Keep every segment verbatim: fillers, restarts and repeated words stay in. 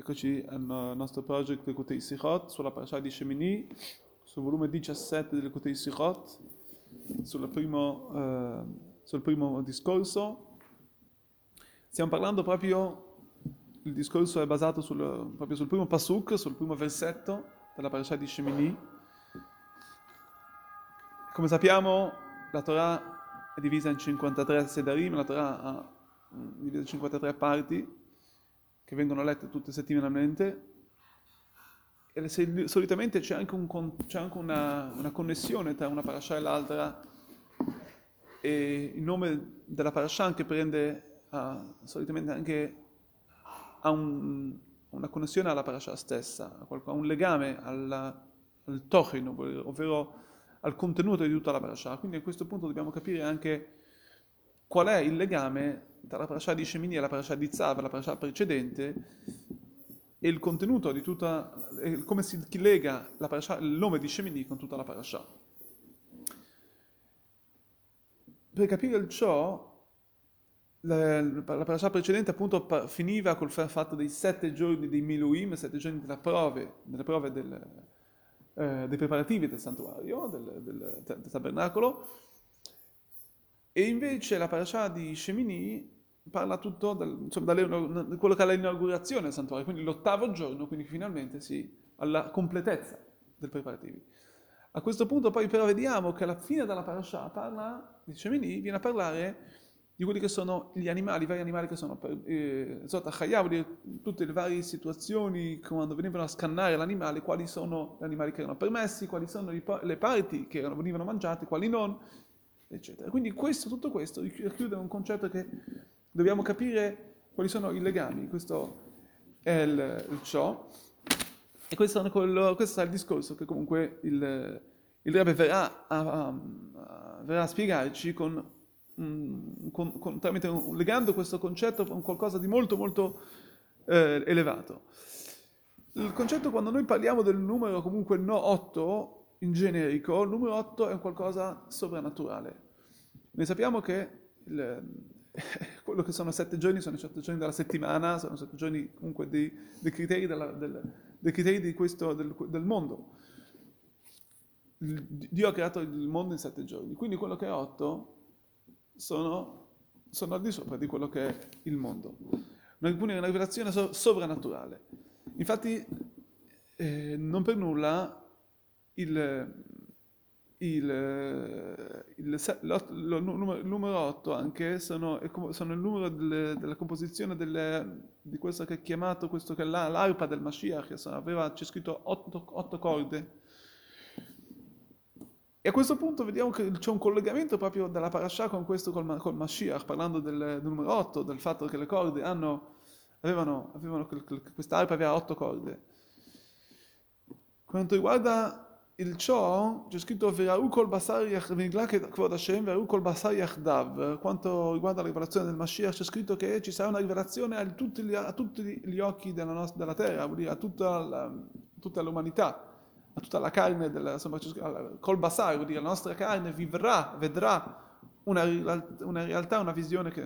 Eccoci al nostro project del Kutei Sihot sulla parasha di Shemini, sul volume diciassette del Kutei Sihot, eh, sul primo discorso. Stiamo parlando proprio, il discorso è basato sul, proprio sul primo pasuk, sul primo versetto della parasha di Shemini. Come sappiamo, la Torah è divisa in cinquantatré sedarim, la Torah è divisa in cinquantatré parti, che vengono lette tutte settimanalmente, e se, solitamente c'è anche, un, c'è anche una, una connessione tra una parasha e l'altra, e il nome della parasha anche prende, uh, solitamente anche ha un, una connessione alla parasha stessa, ha un legame alla, al tochen, ovvero al contenuto di tutta la parasha. Quindi a questo punto dobbiamo capire anche qual è il legame tra la parasha di Shemini e la parasha di Tzav, la parasha precedente, e il contenuto di tutta, come si lega la parasha, il nome di Shemini con tutta la parasha. Per capire il ciò, la, la parasha precedente appunto finiva col fatto dei sette giorni dei Miluim, sette giorni della prove, delle prove del, eh, dei preparativi del santuario, del, del, del tabernacolo. E invece la parasha di Shemini parla tutto del, insomma, da quello che è l'inaugurazione del santuario, quindi l'ottavo giorno, quindi finalmente sì, alla completezza del preparativi. A questo punto poi però vediamo che alla fine della parasha parla di Shemini, viene a parlare di quelli che sono gli animali, i vari animali che sono per eh, Zota Chayav, tutte le varie situazioni quando venivano a scannare l'animale, quali sono gli animali che erano permessi, quali sono le parti che erano, venivano mangiate, quali non, eccetera. Quindi questo, tutto questo racchiude un concetto che dobbiamo capire quali sono i legami, questo è il, il ciò, e questo, quello, questo sarà il discorso che comunque il, il Rebbe verrà a, a, a, verrà a spiegarci con, mm, con, con, tramite, legando questo concetto con qualcosa di molto molto eh, elevato. Il concetto, quando noi parliamo del numero comunque no otto, in generico, il numero otto è un qualcosa soprannaturale. Noi sappiamo che il, quello che sono sette giorni sono i sette giorni della settimana, sono sette giorni comunque dei, dei criteri, della, del, dei criteri di questo, del, del mondo. Il, Dio ha creato il mondo in sette giorni, quindi quello che è otto sono, sono al di sopra di quello che è il mondo. Quindi è una rivelazione so, sovrannaturale. Infatti, eh, non per nulla, Il, il, il, il numero otto anche sono, sono il numero del, della composizione del, di questo che è chiamato questo che è la, l'arpa del Mashiach, che aveva, c'è scritto otto corde. E a questo punto vediamo che c'è un collegamento proprio dalla parasha con questo, col, col Mashiach, parlando del, del numero otto, del fatto che le corde hanno, avevano, avevano questa arpa aveva otto corde. Quanto riguarda il ciò, c'è scritto Verau kol basar yachdav. Quanto riguarda la rivelazione del Mashiach, c'è scritto che ci sarà una rivelazione a tutti gli, a tutti gli occhi della, nostra, della terra, vuol dire a tutta, la, tutta l'umanità, a tutta la carne, della, insomma, kol basar, vuol dire la nostra carne vivrà, vedrà una, una realtà, una visione che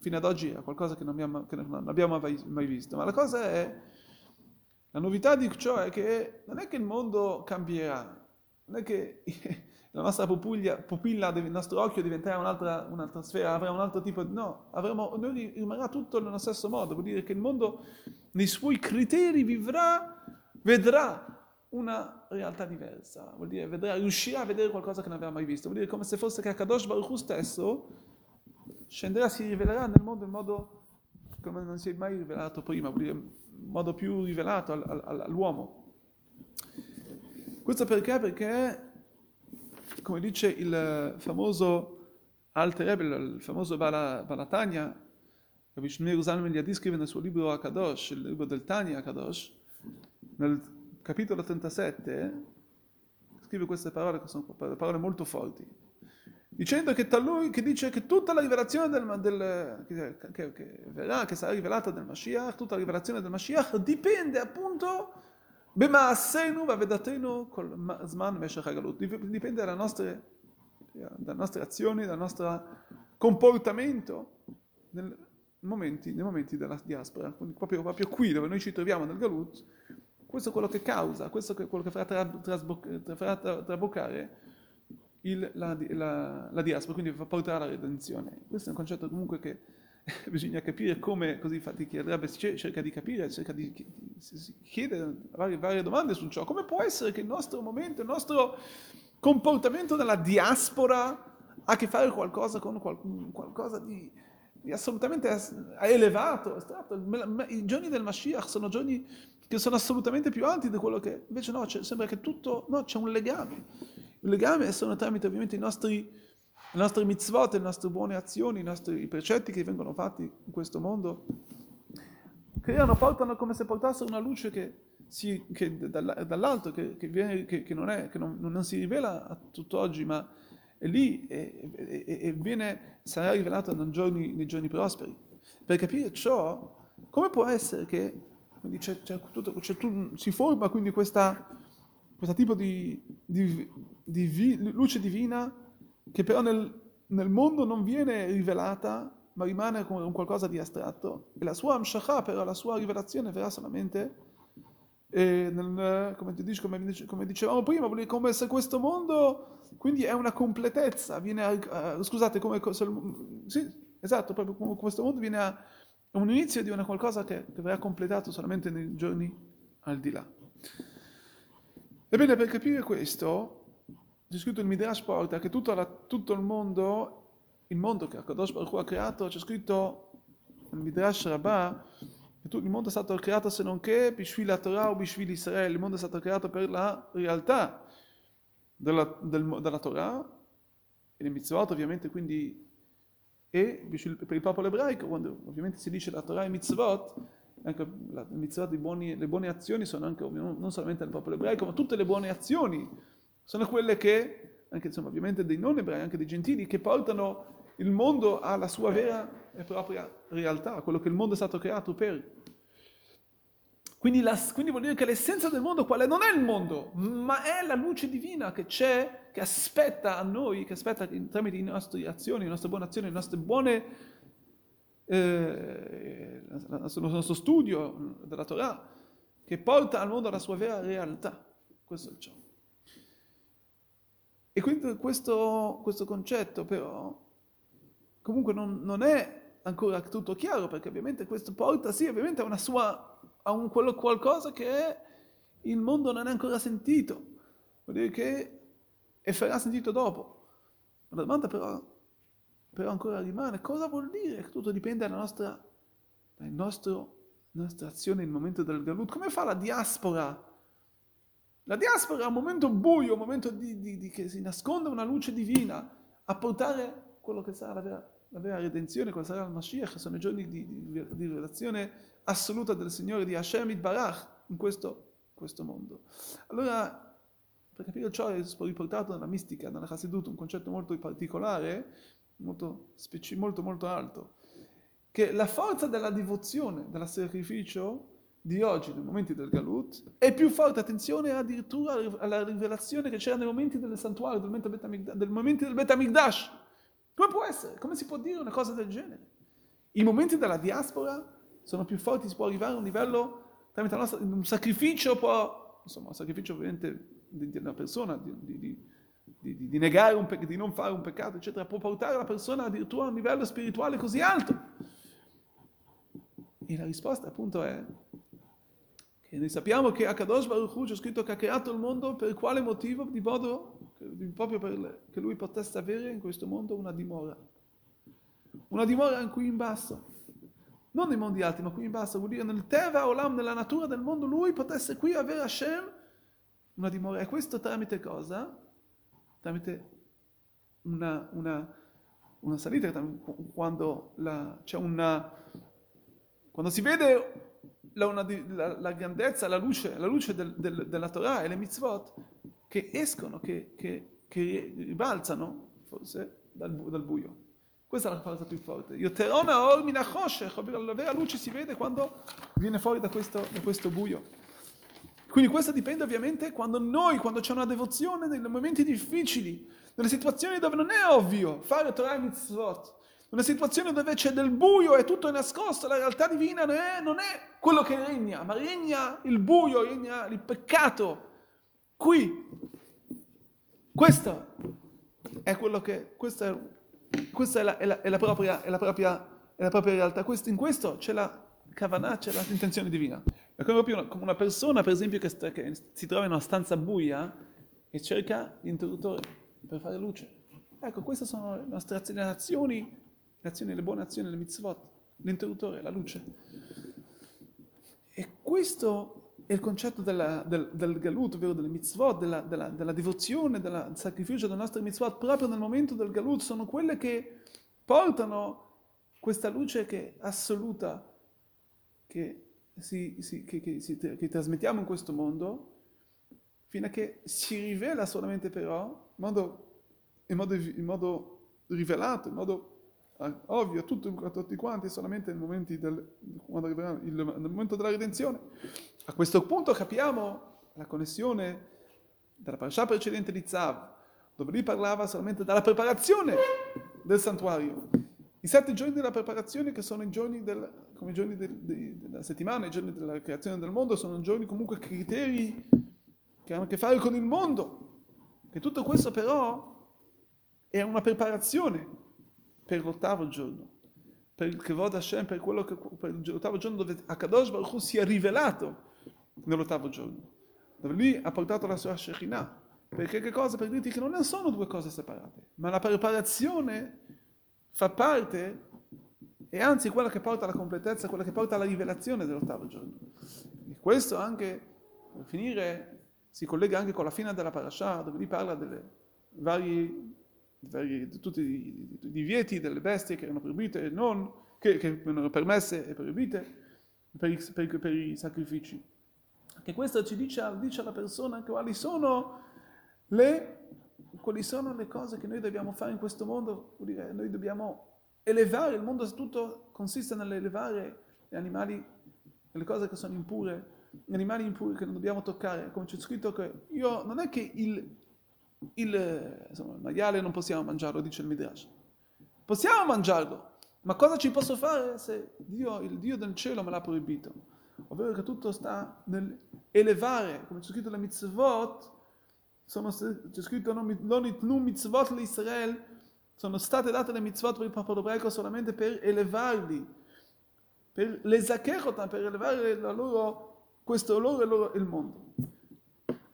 fino ad oggi è qualcosa che non abbiamo, che non abbiamo mai visto. Ma la cosa è, la novità di ciò è che non è che il mondo cambierà, non è che la nostra pupilla, pupilla il nostro occhio diventerà un'altra, un'altra sfera, avrà un altro tipo di... No, avremo, noi rimarrà tutto nello stesso modo, vuol dire che il mondo nei suoi criteri vivrà, vedrà una realtà diversa, vuol dire vedrà, riuscirà a vedere qualcosa che non aveva mai visto, vuol dire come se fosse che Kadosh Baruch stesso scenderà, si rivelerà nel mondo in modo come non si è mai rivelato prima, vuol dire... modo più rivelato all'uomo. Questo perché? Perché, come dice il famoso Alter Rebbe, il famoso Tanya, Rabbi Shmuel Yerushalmi Eliadi scrive nel suo libro Akadosh, il libro del Tanya Akadosh, nel capitolo trentasette, scrive queste parole che sono parole molto forti, dicendo che talui che dice che tutta la rivelazione del, del che, che, che verrà, che sarà rivelata del Mashiach, tutta la rivelazione del Mashiach dipende appunto b'maasenu v'avodatenu kol zman meshech hagalut, dipende dalle nostre, dalle nostre azioni, dal nostro comportamento nel, momenti, nei momenti della diaspora, proprio, proprio qui dove noi ci troviamo nel Galut. Questo è quello che causa, questo è quello che farà tra, trasboc- farà tra, traboccare il, la, la, la diaspora, quindi porterà alla redenzione. Questo è un concetto comunque che bisogna capire come, così infatti chi Rebbe cerca di capire, cerca di chiedere varie, varie domande su ciò. Come può essere che il nostro momento, il nostro comportamento della diaspora ha a che fare qualcosa con qual- qualcosa di, di assolutamente elevato, astratto? I giorni del Mashiach sono giorni che sono assolutamente più alti di quello che... Invece no, sembra che tutto... No, c'è un legame. Il legame sono tramite ovviamente i nostri... le nostre mitzvot, le nostre buone azioni, i nostri i precetti che vengono fatti in questo mondo, creano, portano come se portassero una luce che, si, che dall'alto, che, che, viene, che, che, non, è, che non, non si rivela a tutt'oggi, ma è lì e, e, e viene, sarà rivelata nei giorni, nei giorni prosperi. Per capire ciò, come può essere che quindi c'è, c'è tutto, c'è tutto, si forma quindi questa, questo tipo di, di, di vi, luce divina che però nel, nel mondo non viene rivelata, ma rimane come un qualcosa di astratto, e la sua amshachah, però la sua rivelazione verrà solamente, eh, nel, come, ti dici, come, come dicevamo prima, come se questo mondo, quindi è una completezza, viene a, uh, scusate, come se, sì, esatto, proprio come questo mondo viene a un inizio di una qualcosa che, che verrà completato solamente nei giorni al di là. Ebbene, per capire questo, c'è scritto il Midrash porta che tutto, la, tutto il mondo, il mondo che Kadosh Baruch ha creato, c'è scritto nel Midrash Rabbah che tutto il mondo è stato creato se non che bishvil la Torah o bishvil Israele, il mondo è stato creato per la realtà della, del, della Torah e le mitzvot ovviamente, quindi, e per il popolo ebraico, quando ovviamente si dice la Torah e mitzvot, anche la mitzvot, le buone, le buone azioni sono anche non solamente al popolo ebraico, ma tutte le buone azioni sono quelle che, anche insomma, ovviamente dei non ebrei, anche dei gentili, che portano il mondo alla sua vera e propria realtà, quello che il mondo è stato creato per. Quindi, la, quindi vuol dire che l'essenza del mondo qual è? Non è il mondo, ma è la luce divina che c'è, che aspetta a noi, che aspetta che, tramite le nostre azioni, le nostre buone azioni, le nostre buone, eh, il nostro studio della Torah, che porta al mondo alla sua vera realtà. Questo è ciò. E quindi questo, questo concetto però comunque non, non è ancora tutto chiaro, perché ovviamente questo porta sì ovviamente a una sua, a un quello, qualcosa che il mondo non ha ancora sentito, vuol dire che e farà sentito dopo. La domanda però, però ancora rimane, cosa vuol dire? Tutto dipende dalla nostra, dal nostro, nostra azione nel momento del Galut. Come fa la diaspora? La diaspora è un momento buio, un momento di, di, di, che si nasconde una luce divina a portare quello che sarà la vera, la vera redenzione, quello che sarà il Mashiach, che sono i giorni di, di, di rivelazione assoluta del Signore, di Hashem Itbarach, in questo, questo mondo. Allora, per capire ciò è riportato nella mistica, nella Hasidut, un concetto molto particolare, molto, speci- molto, molto alto, che la forza della devozione, del sacrificio, di oggi, nei momenti del Galut, è più forte, attenzione, addirittura alla rivelazione che c'era nei momenti del santuario, del momento Betamigdash, del momento del Betamigdash. Come può essere? Come si può dire una cosa del genere? I momenti della diaspora sono più forti, si può arrivare a un livello tramite la nostra, un sacrificio può, insomma, un sacrificio ovviamente di, di una persona, di, di, di, di, di negare, un pe- di non fare un peccato, eccetera, può portare la persona addirittura a un livello spirituale così alto. E la risposta appunto è e noi sappiamo che a Kadosh Baruch Hu c'è scritto che ha creato il mondo per quale motivo? Di modo, proprio perché lui potesse avere in questo mondo una dimora. Una dimora qui in basso. Non nei mondi alti, ma qui in basso. Vuol dire nel Teva Olam, nella natura del mondo, lui potesse qui avere Hashem una dimora. E questo tramite cosa? Tramite una, una, una salita. Quando, la, c'è una, quando si vede... La, la, la grandezza, la luce, la luce del, del, della Torah e le mitzvot che escono, che, che, che ribalzano forse dal, bu, dal buio. Questa è la cosa più forte. Yoterona or mina choshech, ovvero la vera luce si vede quando viene fuori da questo, da questo buio. Quindi questo dipende ovviamente quando noi, quando c'è una devozione nei momenti difficili, nelle situazioni dove non è ovvio fare Torah e mitzvot, una situazione dove c'è del buio e tutto è nascosto, la realtà divina non è, non è quello che regna, ma regna il buio, regna il peccato. Qui, questo è quello che, questa è, questa è, la, è, la, è, la, propria, è, la, propria, è la propria realtà, questo, in questo c'è la Kavanah, c'è l'intenzione divina. È come proprio una, come una persona, per esempio, che, sta, che si trova in una stanza buia e cerca l'interruttore per fare luce. Ecco, queste sono le nostre azioni, le, azioni, le, azioni, le buone azioni, le mitzvot, l'interruttore, la luce. E questo è il concetto della, del, del galut, ovvero delle mitzvot, della, della, della devozione, della, del sacrificio delle nostre mitzvot, proprio nel momento del galut, sono quelle che portano questa luce che è assoluta, che, si, si, che, che, si, che trasmettiamo in questo mondo, fino a che si rivela solamente però, in modo... In modo, in modo rivelato, in modo ovvio, tutto, a tutti quanti, solamente nei momenti del, quando arriverà il, nel momento della redenzione. A questo punto capiamo la connessione della parasha precedente di Tzav, dove lì parlava solamente della preparazione del santuario. I sette giorni della preparazione, che sono i giorni, del, come i giorni del, de, della settimana, i giorni della creazione del mondo, sono giorni comunque criteri che hanno a che fare con il mondo. E tutto questo però è una preparazione per l'ottavo giorno, per il Kevod Hashem, per quello che, per l'ottavo giorno dove Kadosh Baruch Hu si è rivelato nell'ottavo giorno, dove lui ha portato la sua Shekinah. Perché che cosa? Per dirti che non sono due cose separate, ma la preparazione fa parte, e anzi quella che porta alla completezza, quella che porta alla rivelazione dell'ottavo giorno. E questo anche, per finire, si collega anche con la fine della parasha, dove lui parla delle varie... di tutti i divieti delle bestie che erano proibite e non, che, che erano permesse e proibite per i, per, per i sacrifici. Che questo ci dice, dice alla persona quali sono le, quali sono le cose che noi dobbiamo fare in questo mondo. Vuol dire, noi dobbiamo elevare il mondo, tutto consiste nell'elevare gli animali, le cose che sono impure, gli animali impuri che non dobbiamo toccare, come c'è scritto che io non è che il Il, insomma, il maiale non possiamo mangiarlo, dice il Midrash. Possiamo mangiarlo, ma cosa ci posso fare se Dio, il Dio del cielo me l'ha proibito? Ovvero che tutto sta nell'elevare, come c'è scritto le mitzvot, sono, c'è scritto non itnu mitzvot l'Israel, sono state date le mitzvot per il popolo ebraico solamente per elevarli, per lesacherotam, per elevare la loro, questo loro e loro, il mondo.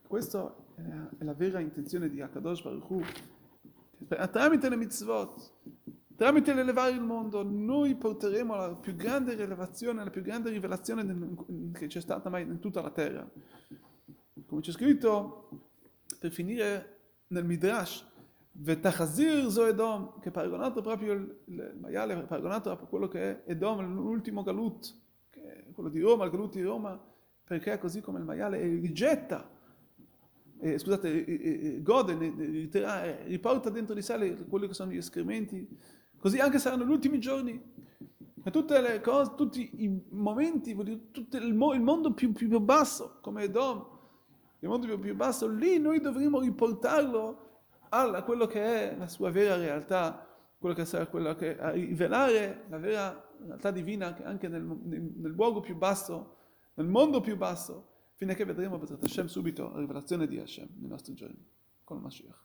Questo è la vera intenzione di HaKadosh Baruch Hu, che tramite le mitzvot, tramite l'elevare il mondo, noi porteremo alla più grande rivelazione, alla più grande rivelazione che c'è stata mai in tutta la terra. Come c'è scritto, per finire, nel Midrash, Vetachazir zo Edom, che è paragonato proprio, il, il maiale è paragonato a quello che è Edom, l'ultimo galut, che è quello di Roma, il galut di Roma, perché così come il maiale è rigetta, Eh, scusate, eh, eh, gode, eh, riporta dentro di sé le, quelli che sono gli escrementi, così anche saranno gli ultimi giorni. E tutte le cose, tutti i momenti, dire, tutto il, mo, il mondo più, più, più basso, come Edom, il mondo più, più basso, lì noi dovremo riportarlo a quello che è la sua vera realtà, quello che sarà, quello che a rivelare la vera realtà divina, che anche nel, nel, nel luogo più basso, nel mondo più basso, fino a che vedremo, per Hashem, subito la rivelazione di Hashem nei nostri giorni, con il Mashiach.